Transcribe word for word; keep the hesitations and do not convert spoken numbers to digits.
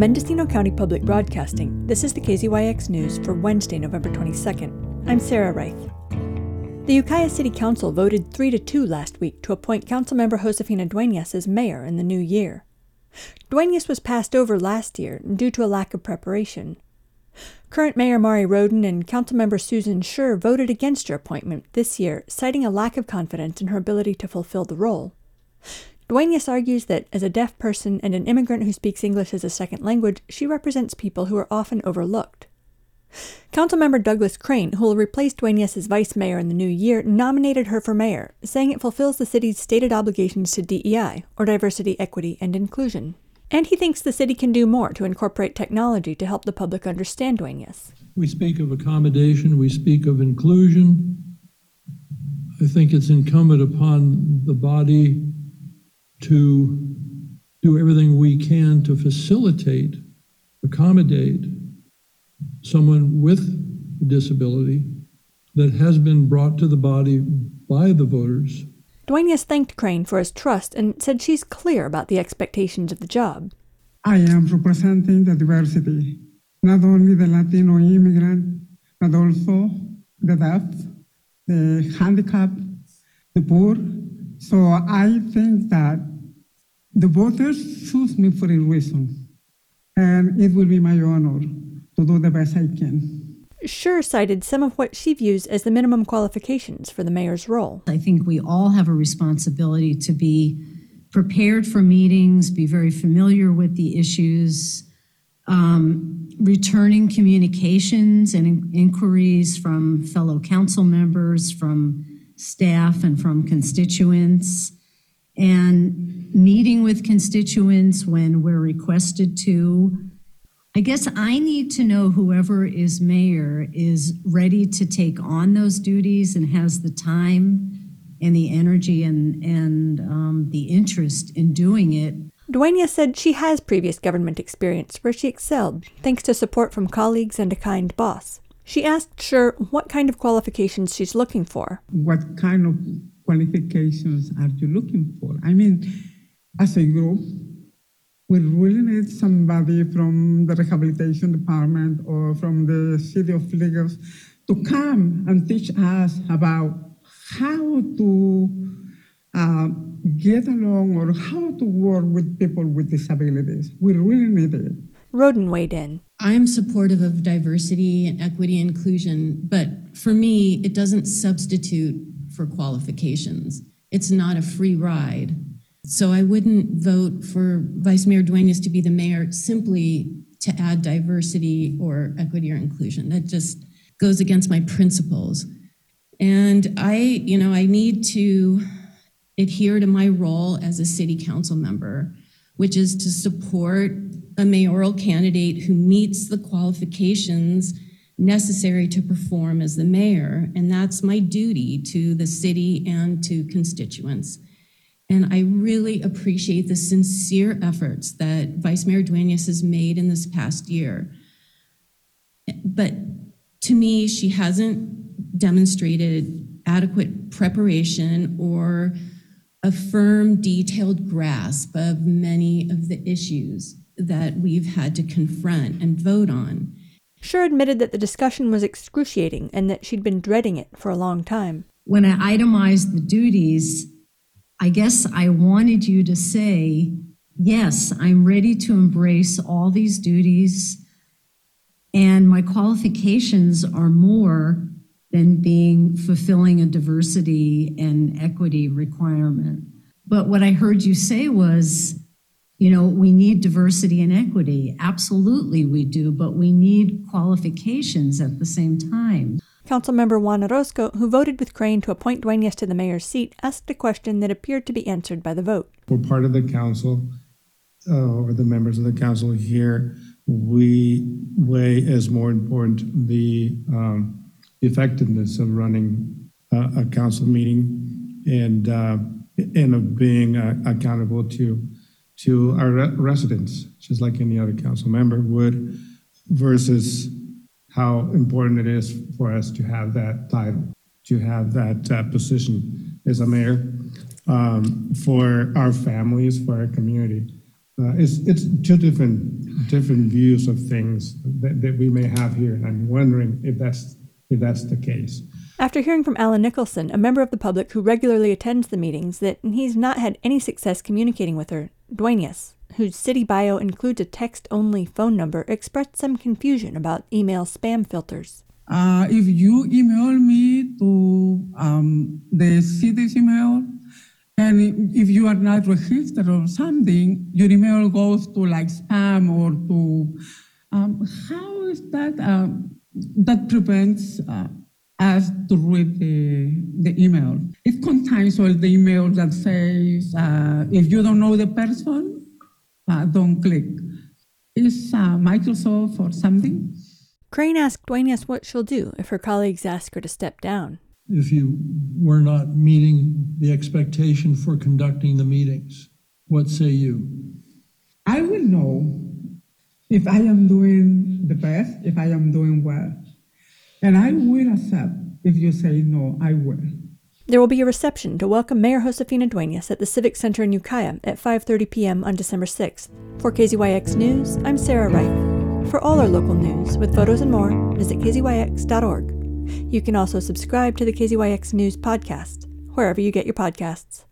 From Mendocino County Public Broadcasting, this is the K Z Y X News for Wednesday, November twenty-second. I'm Sarah Reith. The Ukiah City Council voted three to two last week to appoint Councilmember Josefina Duenas as mayor in the new year. Duenas was passed over last year due to a lack of preparation. Current Mayor Mari Roden and Councilmember Susan Schur voted against her appointment this year, citing a lack of confidence in her ability to fulfill the role. Duenas argues that, as a deaf person and an immigrant who speaks English as a second language, she represents people who are often overlooked. Councilmember Douglas Crane, who will replace Duenas as vice mayor in the new year, nominated her for mayor, saying it fulfills the city's stated obligations to D E I, or diversity, equity, and inclusion. And he thinks the city can do more to incorporate technology to help the public understand Duenas. We speak of accommodation, we speak of inclusion. I think it's incumbent upon the body to do everything we can to facilitate, accommodate someone with a disability that has been brought to the body by the voters. Duenas thanked Crane for his trust and said she's clear about the expectations of the job. I am representing the diversity, not only the Latino immigrant, but also the deaf, the handicapped, the poor. So I think that the voters choose me for a reason, and it will be my honor to do the best I can. Schur cited some of what she views as the minimum qualifications for the mayor's role. I think we all have a responsibility to be prepared for meetings, be very familiar with the issues, um, returning communications and in- inquiries from fellow council members, from staff, and from constituents, and meeting with constituents when we're requested to. I guess I need to know whoever is mayor is ready to take on those duties and has the time and the energy and, and um, the interest in doing it. Duenas said she has previous government experience where she excelled, thanks to support from colleagues and a kind boss. She asked Schur what kind of qualifications she's looking for. What kind of qualifications are you looking for? I mean, as a group, we really need somebody from the rehabilitation department or from the city of Lagos to come and teach us about how to uh, get along or how to work with people with disabilities. We really need it. Roden weighed in. I'm supportive of diversity and equity and inclusion, but for me, it doesn't substitute for qualifications. It's not a free ride. So I wouldn't vote for Vice Mayor Duenas to be the mayor simply to add diversity or equity or inclusion. That just goes against my principles. And I, you know, I need to adhere to my role as a city council member, which is to support a mayoral candidate who meets the qualifications necessary to perform as the mayor. And that's my duty to the city and to constituents. And I really appreciate the sincere efforts that Vice Mayor Duenas has made in this past year. But to me, she hasn't demonstrated adequate preparation or a firm, detailed grasp of many of the issues that we've had to confront and vote on. Schur admitted that the discussion was excruciating and that she'd been dreading it for a long time. When I itemized the duties, I guess I wanted you to say, yes, I'm ready to embrace all these duties, and my qualifications are more than being fulfilling a diversity and equity requirement. But what I heard you say was, you know, we need diversity and equity. Absolutely we do, but we need qualifications at the same time. Councilmember Juan Orozco, who voted with Crane to appoint Duenas to the mayor's seat, asked a question that appeared to be answered by the vote. We're part of the council, uh, or the members of the council here. We weigh as more important the um, effectiveness of running a, a council meeting and uh, and of being uh, accountable to to our re- residents, just like any other council member would, versus how important it is for us to have that title, to have that uh, position as a mayor um, for our families, for our community. uh, it's it's two different different views of things that, that we may have here, and I'm wondering if that's if that's the case. After hearing from Alan Nicholson, a member of the public who regularly attends the meetings, that he's not had any success communicating with her, Duenas, whose city bio includes a text-only phone number, expressed some confusion about email spam filters. Uh, if you email me to um, the city's email, and if you are not registered or something, your email goes to like spam or to... Um, how is that? Um, that prevents uh, us to read the, the email. It contains all the emails that says, uh, if you don't know the person, uh, don't click. Is uh, Microsoft or something? Crane asked Duenas what she'll do if her colleagues ask her to step down. If you were not meeting the expectation for conducting the meetings, what say you? I will know if I am doing the best, if I am doing well. And I will accept if you say no, I will. There will be a reception to welcome Mayor Josefina Duenas at the Civic Center in Ukiah at five thirty p.m. on December sixth. For K Z Y X News, I'm Sarah Wright. For all our local news, with photos and more, visit k z y x dot org. You can also subscribe to the K Z Y X News podcast, wherever you get your podcasts.